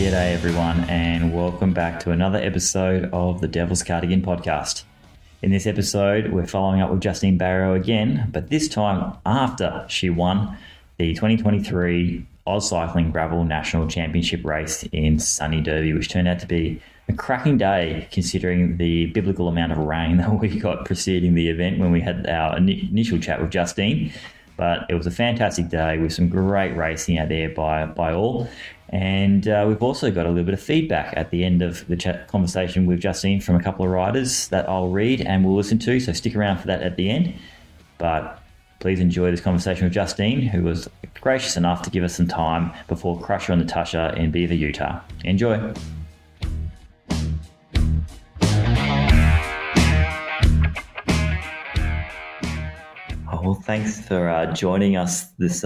G'day everyone, and welcome back to another episode of the Devil's Cardigan Podcast. In this episode, we're following up with Justine Barrow again, but this time after she won the 2023 Oz Cycling Gravel National Championship race in sunny Derby, which turned out to be a cracking day considering the biblical amount of rain that we got preceding the event when we had our initial chat with Justine. But it was a fantastic day with some great racing out there by all. And we've also got a little bit of feedback at the end of the chat conversation with Justine from a couple of riders that I'll read and we'll listen to. So stick around for that at the end. But please enjoy this conversation with Justine, who was gracious enough to give us some time before Crusher in the Tusher in Beaver, Utah. Enjoy. Oh, well, thanks for joining us this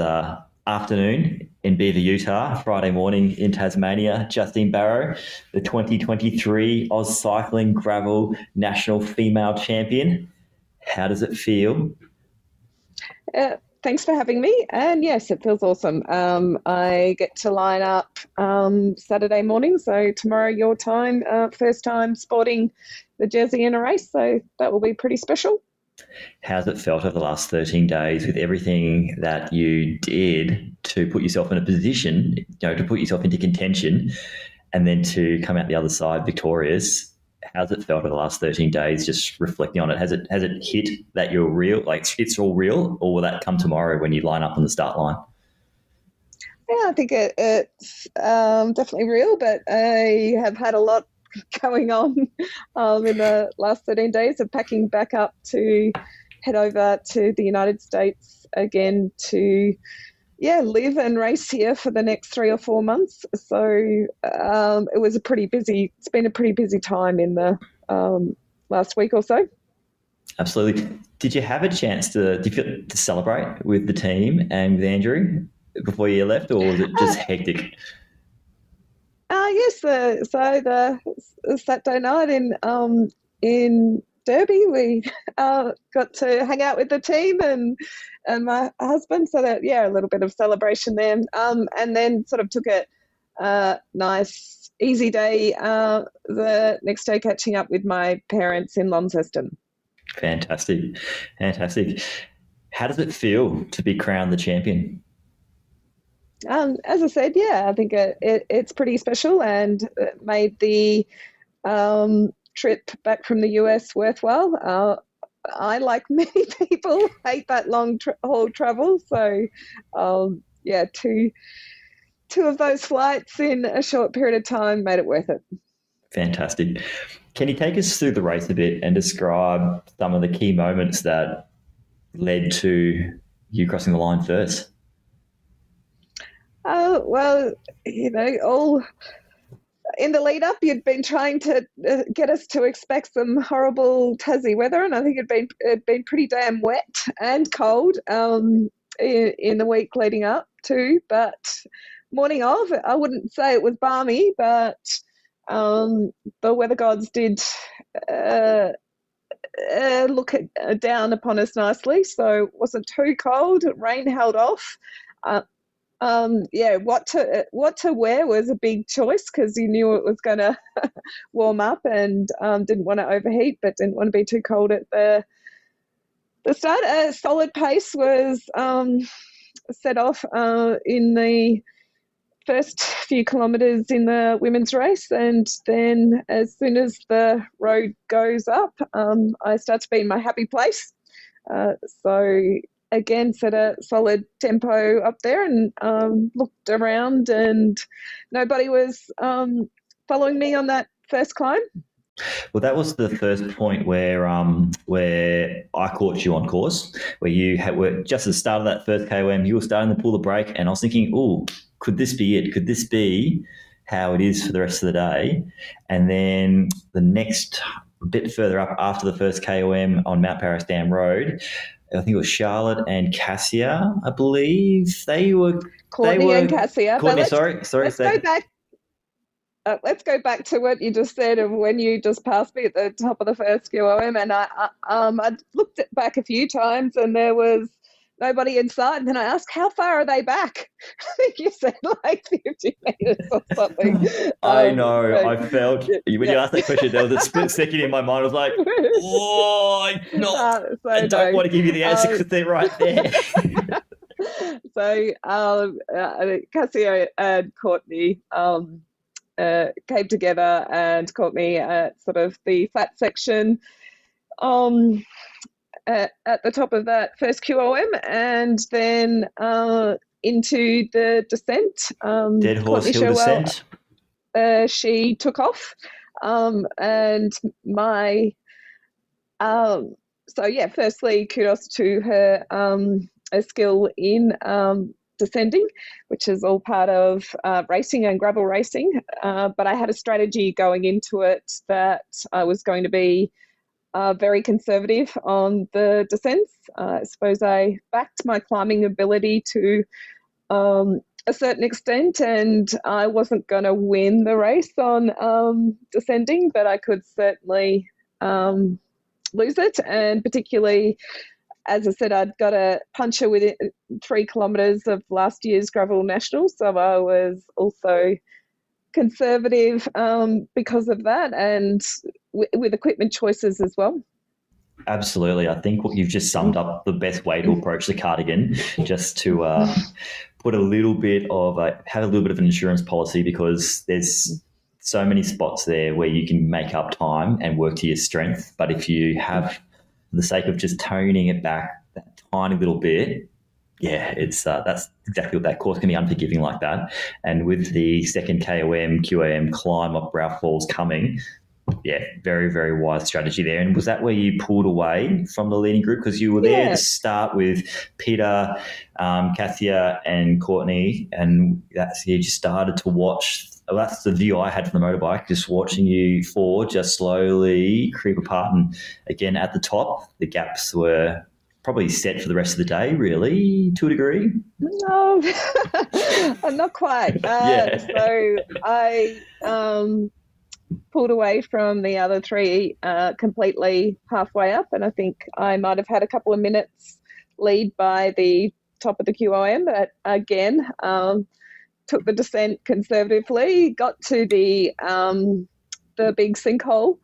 afternoon in Beaver, Utah, Friday morning in Tasmania. Justine Barrow, the 2023 Oz Cycling Gravel National Female Champion. How does it feel? Thanks for having me. And yes, it feels awesome. I get to line up Saturday morning. So tomorrow, your time, first time sporting the jersey in a race. So that will be pretty special. How's it felt over the last 13 days with everything that you did to put yourself in a position, to put yourself into contention and then to come out the other side victorious? How's it felt over the last 13 days, just reflecting on it? Has it hit that you're real, like it's all real, or will that come tomorrow when you line up on the start line? Yeah, I think it's definitely real, but I have had a lot going on in the last 13 days of packing back up to head over to the United States again to live and race here for the next 3 or 4 months. So it's been a pretty busy time in the last week or so. Absolutely. Did you have a chance to celebrate with the team and with Andrew before you left, or was it just hectic? Yes, so the Saturday night in Derby, we got to hang out with the team and my husband, so that, a little bit of celebration there. And then sort of took a nice, easy day the next day, catching up with my parents in Launceston. Fantastic. How does it feel to be crowned the champion? As I said, I think it's pretty special, and it made the trip back from the US worthwhile. I, like many people, hate that long haul travel. So, two of those flights in a short period of time made it worth it. Fantastic. Can you take us through the race a bit and describe some of the key moments that led to you crossing the line first? All in the lead up, you'd been trying to get us to expect some horrible Tassie weather, and I think it'd been pretty damn wet and cold in the week leading up to. But morning of, I wouldn't say it was balmy, but the weather gods did look down upon us nicely, so it wasn't too cold. Rain held off. What to wear was a big choice because you knew it was going to warm up and didn't want to overheat, but didn't want to be too cold at the start. A solid pace was set off in the first few kilometres in the women's race, and then as soon as the road goes up, I start to be in my happy place. Again, set a solid tempo up there and looked around, and nobody was following me on that first climb. Well, that was the first point where I caught you on course, where you were just at the start of that first KOM. You were starting to pull the brake, and I was thinking, "Oh, could this be it? Could this be how it is for the rest of the day?" And then the next bit further up after the first KOM on Mount Paris Dam Road, I think it was Charlotte and Cassia, I believe. Courtney and Cassia. Sorry. Let's go back to what you just said of when you just passed me at the top of the first QOM, and I looked back a few times, and there was nobody in sight. And then I asked, how far are they back? I think you said like 50 metres or something. I know. But, I felt when you asked that question, there was a split second in my mind. I was like, I don't want to give you the answer because they're right there. So Cassio and Courtney came together and caught me at sort of the flat section at the top of that first QOM, and then into the descent. Dead Horse Hill Descent. She took off, and my firstly, kudos to her skill in descending, which is all part of racing and gravel racing. But I had a strategy going into it that I was going to be very conservative on the descents. I suppose I backed my climbing ability to a certain extent, and I wasn't going to win the race on descending, but I could certainly lose it. And particularly, as I said, I'd got a puncher within 3 kilometres of last year's Gravel Nationals, so I was also conservative because of that, and with equipment choices as well. Absolutely. I think what you've just summed up the best way to approach the cardigan, just to put have a little bit of an insurance policy, because there's so many spots there where you can make up time and work to your strength. But if you have, for the sake of just toning it back that tiny little bit, it's that's exactly what that course can be, unforgiving like that. And with the second KOM, QAM climb up Brow Falls coming, very, very wise strategy there. And was that where you pulled away from the leading group? Because you were there to start with Peter, Kathia and Courtney, and that's you just started to watch. That's the view I had from the motorbike, just watching you four just slowly creep apart. And again, at the top, the gaps were probably set for the rest of the day, really, to a degree. No, not quite. So I pulled away from the other three completely halfway up, and I think I might have had a couple of minutes lead by the top of the QOM. But again, took the descent conservatively, got to the big sinkhole,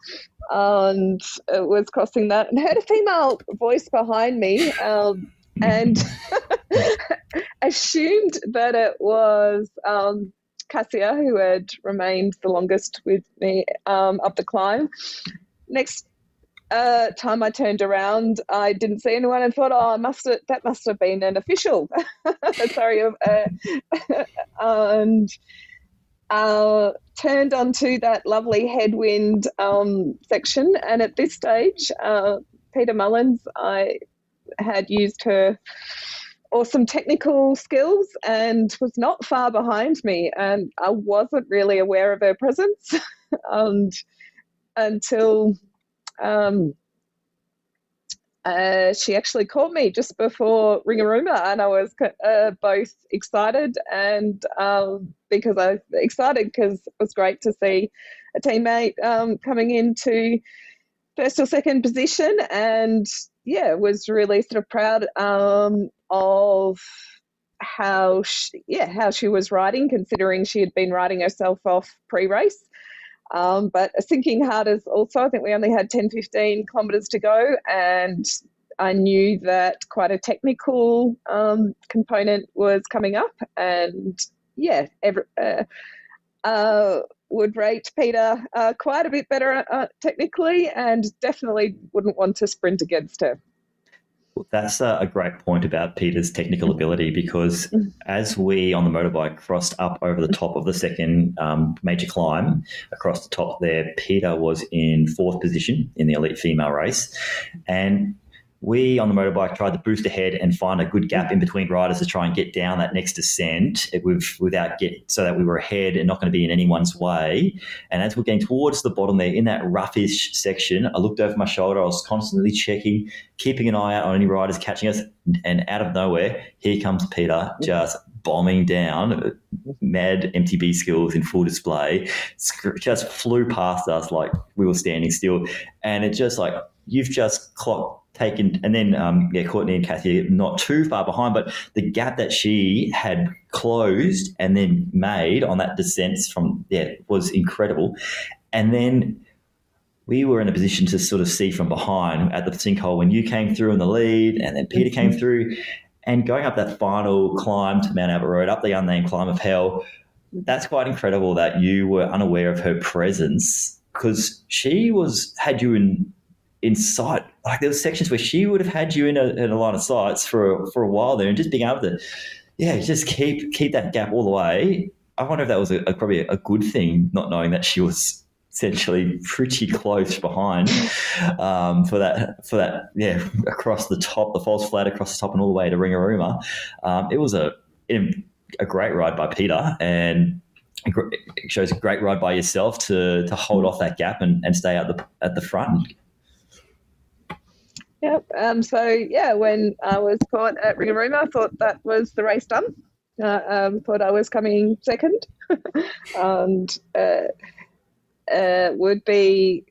and was crossing that, and heard a female voice behind me, and assumed that it was Cassia, who had remained the longest with me up the climb. Next time I turned around, I didn't see anyone, and thought, that must have been an official. Sorry. And turned onto that lovely headwind section, and at this stage, Peter Mullins, I had used her awesome technical skills and was not far behind me, and I wasn't really aware of her presence until she actually caught me just before Ringarooma, and I was both excited and because it was great to see a teammate coming into first or second position, and was really sort of proud of how she was riding, considering she had been riding herself off pre-race. But a sinking hard is also, I think we only had 10, 15 kilometres to go, and I knew that quite a technical component was coming up, and would rate Peter quite a bit better technically, and definitely wouldn't want to sprint against her. That's a great point about Peter's technical ability, because as we on the motorbike crossed up over the top of the second major climb, across the top there, Peter was in fourth position in the elite female race, and we on the motorbike tried to boost ahead and find a good gap in between riders to try and get down that next descent so that we were ahead and not going to be in anyone's way. And as we're getting towards the bottom there in that roughish section, I looked over my shoulder. I was constantly checking, keeping an eye out on any riders catching us. And out of nowhere, here comes Peter just bombing down, mad MTB skills in full display, just flew past us like we were standing still. And it just like, you've just clocked taken, and then Courtney and Kathy not too far behind, but the gap that she had closed and then made on that descent from was incredible. And then we were in a position to sort of see from behind at the sinkhole when you came through in the lead, and then Peter came through, and going up that final climb to Mount Albert Road, up the unnamed climb of hell. That's quite incredible that you were unaware of her presence, because she had you in sight. Like, there were sections where she would have had you in a line of sights for a while there, and just being able to, just keep that gap all the way. I wonder if that was probably a good thing, not knowing that she was essentially pretty close behind for that across the top, the false flat across the top and all the way to Ringarooma. It was a great ride by Peter, and it shows a great ride by yourself to hold off that gap and stay out at the front. Yep. When I was caught at Ringarooma, I thought that was the race done. Thought I was coming second, and would be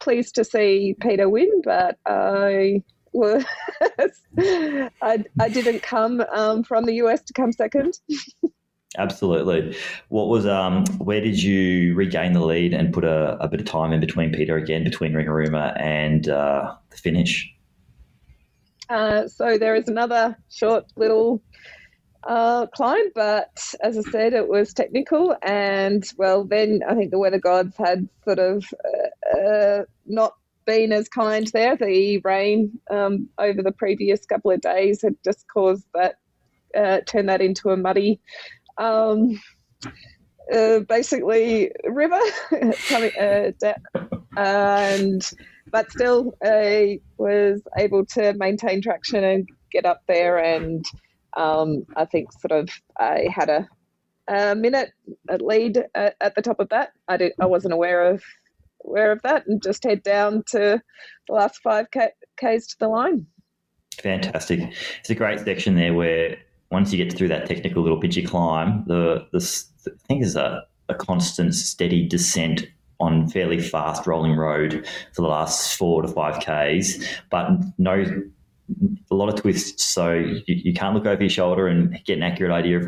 pleased to see Peter win, but I didn't come from the US to come second. Absolutely. What was where did you regain the lead and put a bit of time in between Peter again, between Ringarooma and the finish? So there is another short little climb, but as I said, it was technical, and then I think the weather gods had sort of not been as kind there. The rain over the previous couple of days had just caused that, turned that into a muddy basically river coming but still I was able to maintain traction and get up there, and I think sort of I had a minute lead at the top of that. I wasn't aware of that, and just head down to the last 5Ks to the line. Fantastic. It's a great section there where once you get through that technical little pitchy climb, I think there's a constant steady descent on fairly fast rolling road for the last 4 to 5Ks, but a lot of twists, so you can't look over your shoulder and get an accurate idea of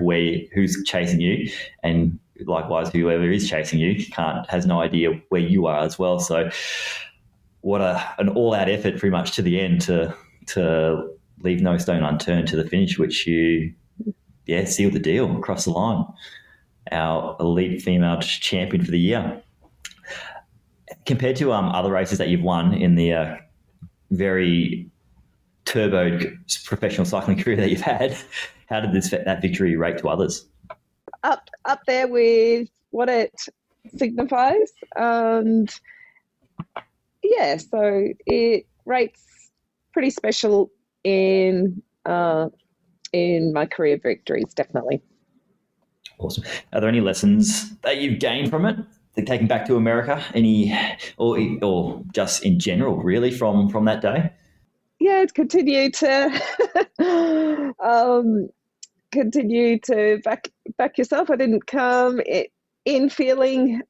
who's chasing you, and likewise whoever is chasing you has no idea where you are as well. So what an all-out effort pretty much to the end to leave no stone unturned to the finish, which you sealed the deal across the line, our elite female champion for the year. Compared to other races that you've won in the very turboed professional cycling career that you've had, how did that victory rate to others? Up there with what it signifies, and so it rates pretty special in my career victories, definitely. Awesome. Are there any lessons that you've gained from it, like taking back to America, any or just in general, really, from that day? Yeah, it's continue to back yourself. I didn't come in feeling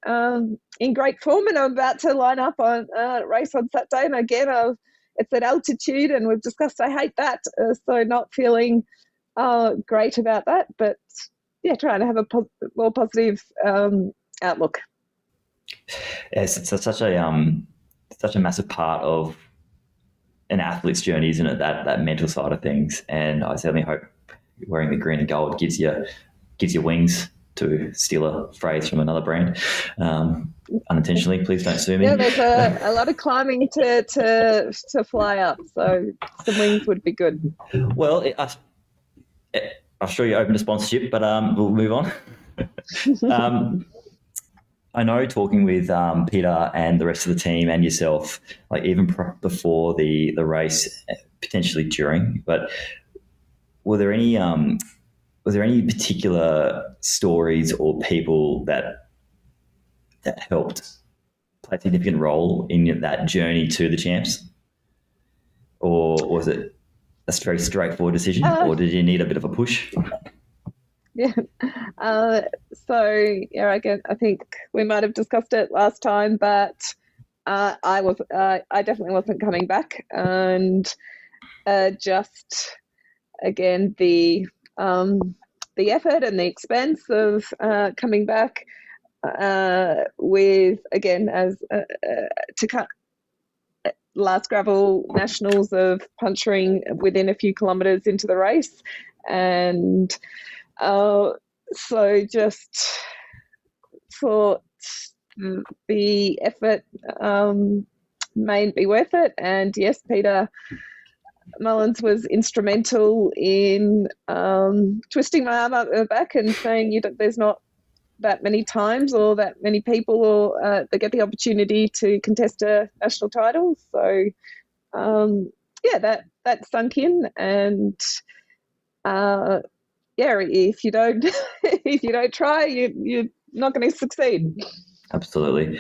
in great form, and I'm about to line up on a race on Saturday, and again, it's at altitude, and we've discussed I hate that, so not feeling great about that, but trying to have a more positive outlook. Yes, it's such a massive part of an athlete's journey, isn't it? That mental side of things, and I certainly hope wearing the green and gold gives you wings, to steal a phrase from another brand unintentionally. Please don't sue me. Yeah, there's a lot of climbing to fly up, so some wings would be good. Well, I'm sure you're open to sponsorship, but we'll move on. I know, talking with Peter and the rest of the team and yourself, like even before the race, potentially during, but was there any particular stories or people that helped play a significant role in that journey to the champs? Or was it a very straightforward decision, or did you need a bit of a push? Yeah. I think we might have discussed it last time, but I definitely wasn't coming back, and just again the effort and the expense of coming back with again as to cut last gravel nationals of puncturing within a few kilometres into the race, and so just thought the effort may be worth it. And yes, Peter Mullins was instrumental in twisting my arm up her back and saying, there's not that many times or that many people or they get the opportunity to contest a national title. So that sunk in, and if you don't try, you're not going to succeed. Absolutely.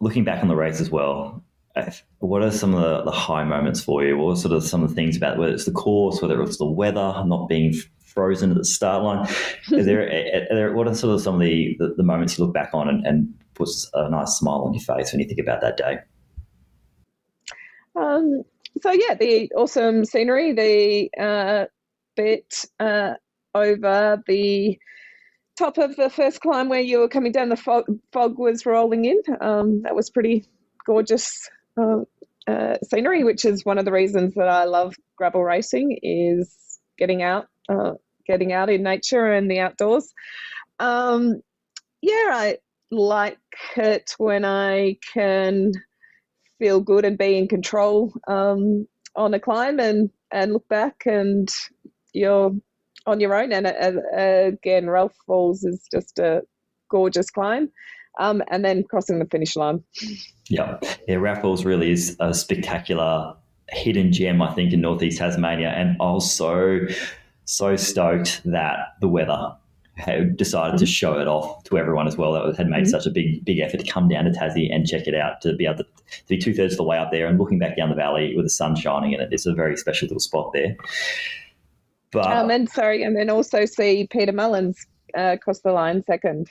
Looking back on the race as well, what are some of the high moments for you? What are sort of some of the things about, whether it's the course, whether it's the weather, not being frozen at the start line? What are sort of some of the moments you look back on and puts a nice smile on your face when you think about that day? The awesome scenery, the bit over the top of the first climb where you were coming down, the fog was rolling in. That was pretty gorgeous scenery, which is one of the reasons that I love gravel racing, is getting out in nature and the outdoors. I like it when I can feel good and be in control on a climb and look back and you're on your own. And again, Ralph Falls is just a gorgeous climb. And then crossing the finish line. Yeah, Ralph Falls really is a spectacular hidden gem, I think, in northeast Tasmania. And I was so stoked that the weather had decided to show it off to everyone as well. That had made such a big effort to come down to Tassie and check it out, to be able to be two-thirds of the way up there and looking back down the valley with the sun shining in it. It's a very special little spot there. But, and then also see Peter Mullins cross the line second.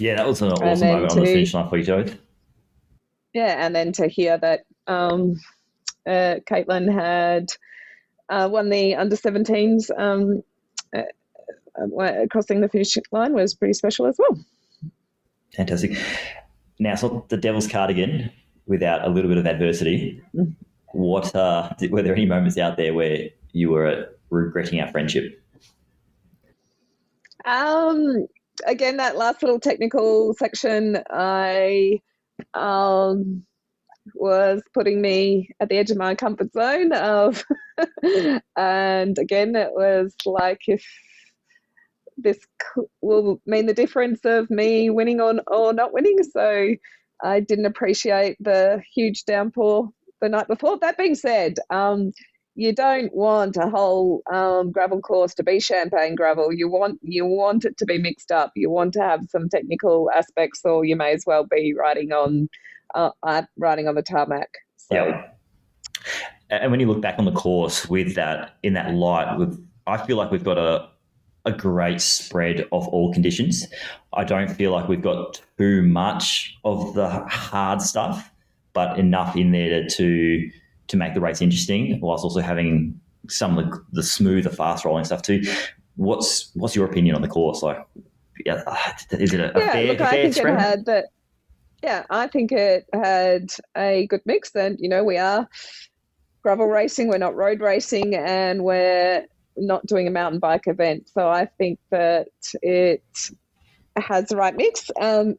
Yeah, that was an awesome moment on the finish line for you, Joe. Yeah, and then to hear that Caitlin had won the under-17s crossing the finish line was pretty special as well. Fantastic. Now, it's not the Devil's Cardigan without a little bit of adversity. What were there any moments out there where you were regretting our friendship? Again, that last little technical section, I was putting me at the edge of my comfort zone. And again, it was like, if this will mean the difference of me winning or not winning. So I didn't appreciate the huge downpour the night before. That being said, you don't want a whole gravel course to be champagne gravel. You want it to be mixed up. You want to have some technical aspects, or you may as well be riding on the tarmac. So. Yeah. And when you look back on the course with that in that light, I feel like we've got a great spread of all conditions. I don't feel like we've got too much of the hard stuff, but enough in there to make the race interesting, whilst also having some of the smoother, fast-rolling stuff too. What's your opinion on the course? Like, is it a fair spread? I think it had a good mix. And we are gravel racing, we're not road racing, and we're not doing a mountain bike event. So I think that it has the right mix.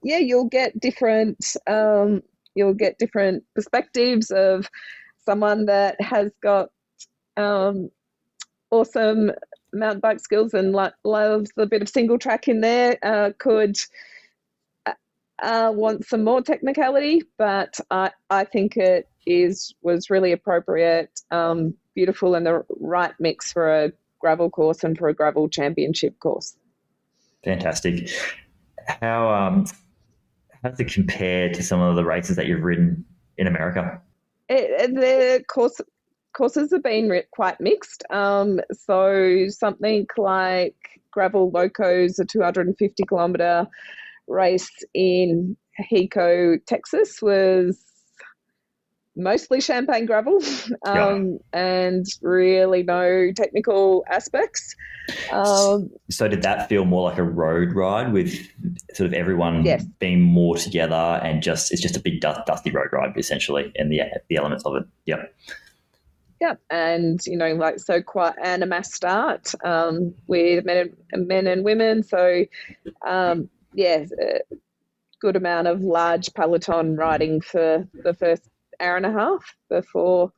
You'll get different perspectives of someone that has got awesome mountain bike skills and loves a bit of single track in there, could want some more technicality, but I think it was really appropriate, beautiful, and the right mix for a gravel course and for a gravel championship course. Fantastic. How does it compare to some of the races that you've ridden in America? The courses have been quite mixed. So something like Gravel Locos, a 250-kilometre race in Hico, Texas was mostly champagne gravel, and really no technical aspects. So did that feel more like a road ride with sort of everyone being more together and just it's just a big dusty road ride essentially, and the elements of it? Yeah, and you know, like so, quite an amass start with men and women. So, a good amount of large peloton riding for the first hour and a half before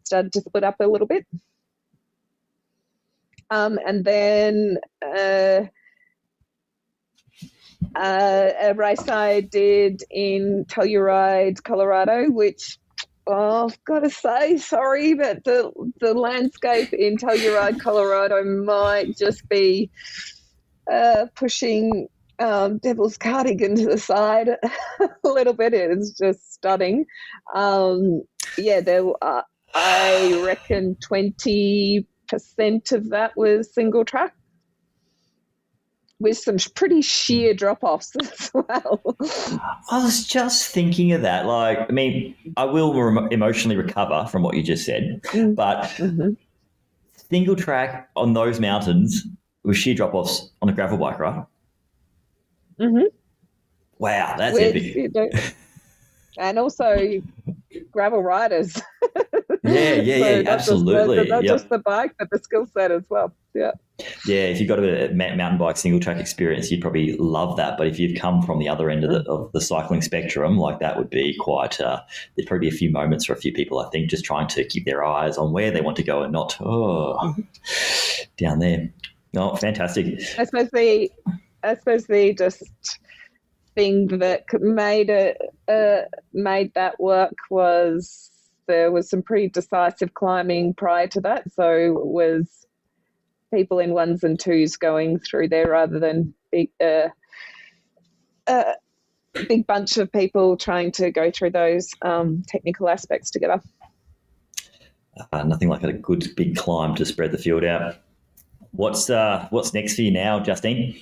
it started to split up a little bit. And then a race I did in Telluride, Colorado, which I've got to say, sorry, but the landscape in Telluride, Colorado might just be pushing Devil's Cardigan to the side a little bit. It is just stunning. There were, I reckon 20% of that was single track, with some pretty sheer drop-offs as well. I was just thinking of that. Like, I mean, I will emotionally recover from what you just said, but single track on those mountains with sheer drop-offs on a gravel bike, right? Wow, that's epic. You know, and also gravel riders. So absolutely. Not just the bike, but the skill set as well. If you've got a mountain bike single track experience, you'd probably love that. But if you've come from the other end of the cycling spectrum, like that would be quite. There'd probably be a few moments for a few people, I think, just trying to keep their eyes on where they want to go and not down there. No, fantastic. I suppose the just thing that made that work was there was some pretty decisive climbing prior to that, so it was people in ones and twos going through there rather than big bunch of people trying to go through those technical aspects together. Nothing like a good big climb to spread the field out. What's next for you now, Justine?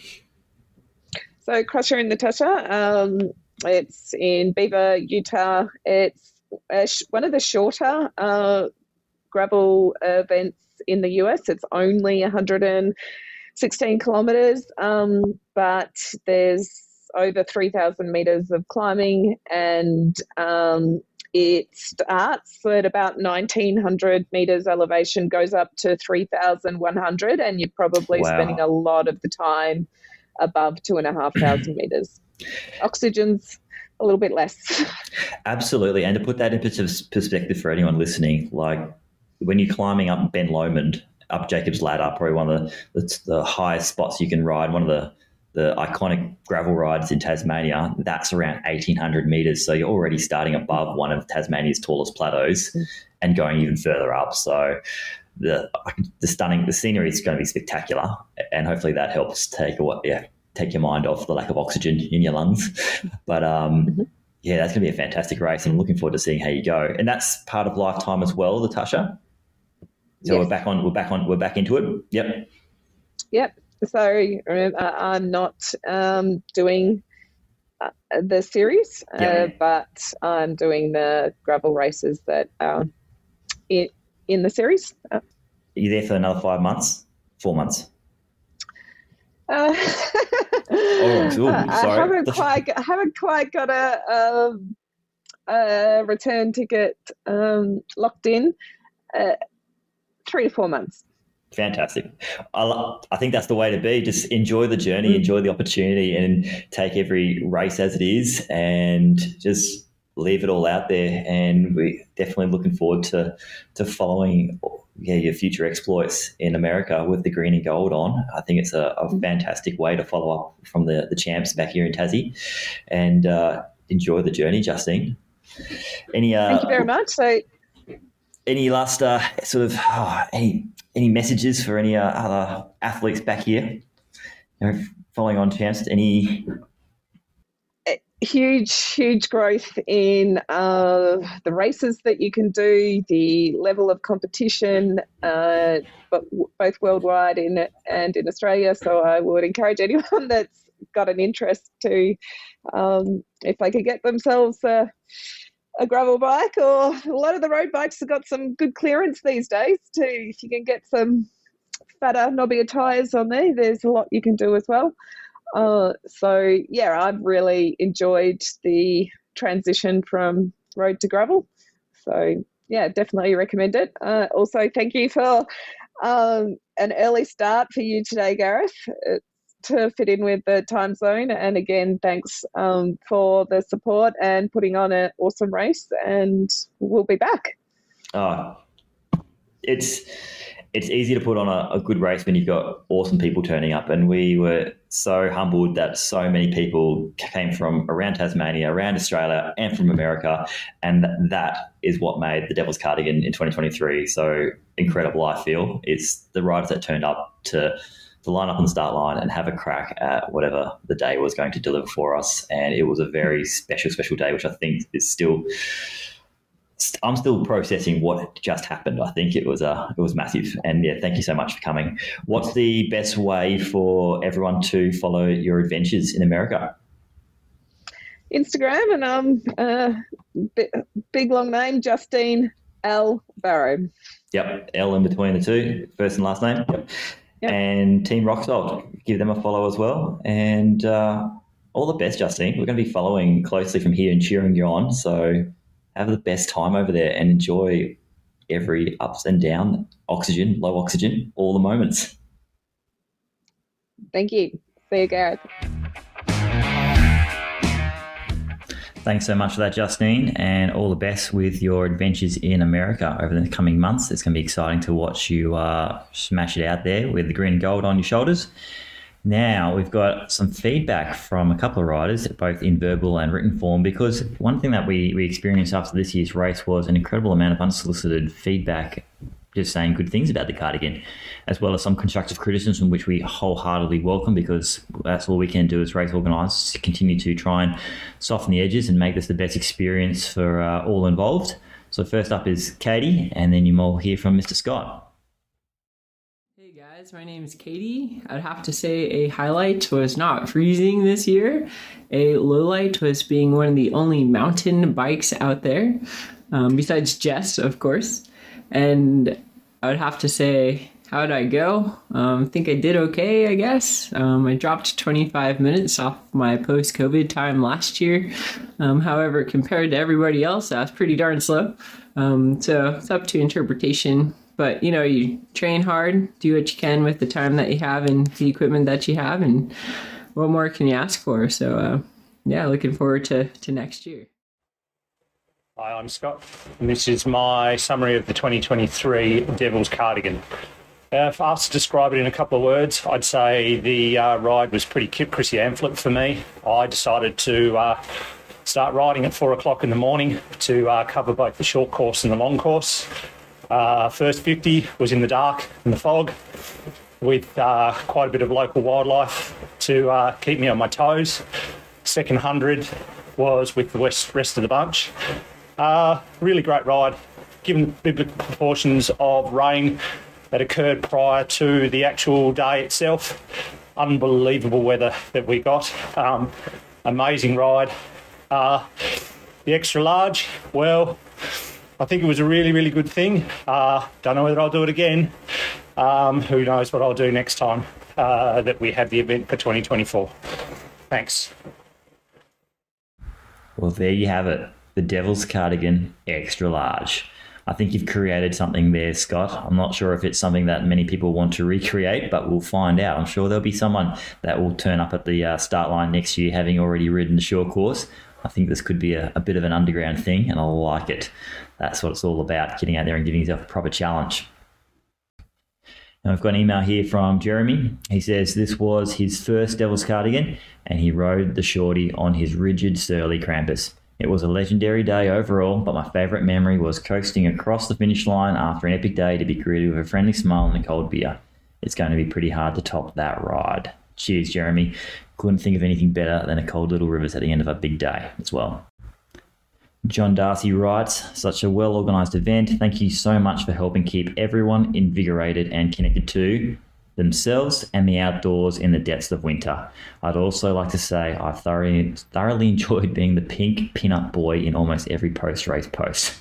So Crusher in the Tusher, it's in Beaver, Utah. It's one of the shorter gravel events in the US. It's only 116 kilometres, but there's over 3,000 metres of climbing, and it starts at about 1,900 metres elevation, goes up to 3,100, and you're probably spending a lot of the time above 2,500 metres. Oxygen's a little bit less. Absolutely. And to put that in perspective for anyone listening, like when you're climbing up Ben Lomond, up Jacob's Ladder, probably one of the highest spots you can ride, one of the iconic gravel rides in Tasmania, that's around 1,800 metres. So you're already starting above one of Tasmania's tallest plateaus and going even further up. So the scenery is going to be spectacular, and hopefully that helps take your mind off the lack of oxygen in your lungs. But that's going to be a fantastic race, and I'm looking forward to seeing how you go. And that's part of Lifetime as well, the Tusher. So we're back into it. Yep. So I'm not doing the series, but I'm doing the gravel races that are in the series. Are you there for another 4 months? I haven't quite got a return ticket locked in. 3 to 4 months. Fantastic. I think that's the way to be. Just enjoy the journey, enjoy the opportunity, and take every race as it is, and just leave it all out there. And we're definitely looking forward to following your future exploits in America with the green and gold on. I think it's a fantastic way to follow up from the champs back here in Tassie, and enjoy the journey, Justine. Thank you very much. So, any last any messages for any other athletes back here, following on champs? Any Huge growth in the races that you can do, the level of competition, but both worldwide and in Australia. So I would encourage anyone that's got an interest to, if they could get themselves a gravel bike, or a lot of the road bikes have got some good clearance these days too. If you can get some fatter, knobbier tyres on there, there's a lot you can do as well. So yeah, I've really enjoyed the transition from road to gravel. So yeah, definitely recommend it. Also, thank you for an early start for you today, Gareth, to fit in with the time zone. And again, thanks for the support and putting on an awesome race. And we'll be back. It's easy to put on a good race when you've got awesome people turning up. And we were so humbled that so many people came from around Tasmania, around Australia, and from America. And that is what made the Devil's Cardigan in 2023 so incredible, I feel. It's the riders that turned up to line up on the start line and have a crack at whatever the day was going to deliver for us. And it was a very special day, which I think is still... I'm still processing what just happened. I think it was massive. And yeah, thank you so much for coming. What's the best way for everyone to follow your adventures in America? Instagram, and big long name, Justine L. Barrow. Yep, L in between the two, first and last name. Yep. And Team ROXSOLT, give them a follow as well. And all the best, Justine. We're going to be following closely from here and cheering you on. So have the best time over there and enjoy every ups and down, oxygen, low oxygen, all the moments. Thank you. See you, Gareth. Thanks so much for that, Justine, and all the best with your adventures in America over the coming months. It's going to be exciting to watch you smash it out there with the green and gold on your shoulders. Now, we've got some feedback from a couple of riders, both in verbal and written form, because one thing that we experienced after this year's race was an incredible amount of unsolicited feedback, just saying good things about the cardigan, as well as some constructive criticism, which we wholeheartedly welcome, because that's all we can do as race organisers, continue to try and soften the edges and make this the best experience for all involved. So first up is Katie, and then you all hear from Mr. Scott. My name is Katie. I'd have to say a highlight was not freezing this year. A lowlight was being one of the only mountain bikes out there, besides Jess, of course. And I would have to say, how'd I go? I think I did okay, I guess. I dropped 25 minutes off my post-COVID time last year. However, compared to everybody else, I was pretty darn slow. So it's up to interpretation. But, you know, you train hard, do what you can with the time that you have and the equipment that you have, and what more can you ask for? So, yeah, looking forward to next year. Hi, I'm Scott, and this is my summary of the 2023 Devil's Cardigan. If I asked to describe it in a couple of words, I'd say the ride was pretty chrysanthemum for me. I decided to start riding at 4 o'clock in the morning to cover both the short course and the long course. First 50 was in the dark and the fog with quite a bit of local wildlife to keep me on my toes. Second 100 was with the rest of the bunch. Really great ride, given the biblical proportions of rain that occurred prior to the actual day itself. Unbelievable weather that we got. Amazing ride. The extra large, well... I think it was a really good thing. Don't know whether I'll do it again. Who knows what I'll do next time that we have the event for 2024. Thanks. Well, there you have it. The Devil's Cardigan Extra Large. I think you've created something there, Scott. I'm not sure if it's something that many people want to recreate, but we'll find out. I'm sure there'll be someone that will turn up at the start line next year having already ridden the short course. I think this could be a bit of an underground thing, and I like it. That's what it's all about, getting out there and giving yourself a proper challenge. And I've got an email here from Jeremy. He says this was his first Devil's Cardigan, and he rode the shorty on his rigid Surly Krampus. It was a legendary day overall, but my favourite memory was coasting across the finish line after an epic day to be greeted with a friendly smile and a cold beer. It's going to be pretty hard to top that ride. Cheers, Jeremy. Couldn't think of anything better than a cold little rivers at the end of a big day as well. John Darcy writes, such a well-organised event. Thank you so much for helping keep everyone invigorated and connected to themselves and the outdoors in the depths of winter. I'd also like to say I thoroughly enjoyed being the pink pin-up boy in almost every post-race post.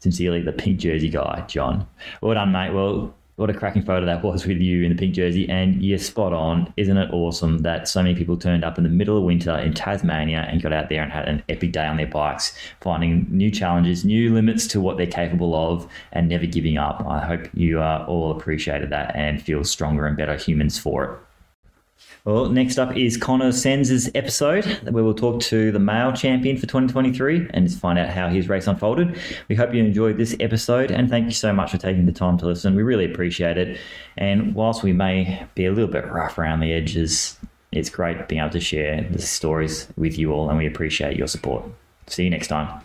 Sincerely, the pink jersey guy, John. Well done, mate. Well, what a cracking photo that was with you in the pink jersey, and you're spot on. Isn't it awesome that so many people turned up in the middle of winter in Tasmania and got out there and had an epic day on their bikes, finding new challenges, new limits to what they're capable of, and never giving up. I hope you all appreciated that and feel stronger and better humans for it. Well, next up is Connor Senz's episode where we'll talk to the male champion for 2023 and just find out how his race unfolded. We hope you enjoyed this episode and thank you so much for taking the time to listen. We really appreciate it. And whilst we may be a little bit rough around the edges, it's great being able to share the stories with you all and we appreciate your support. See you next time.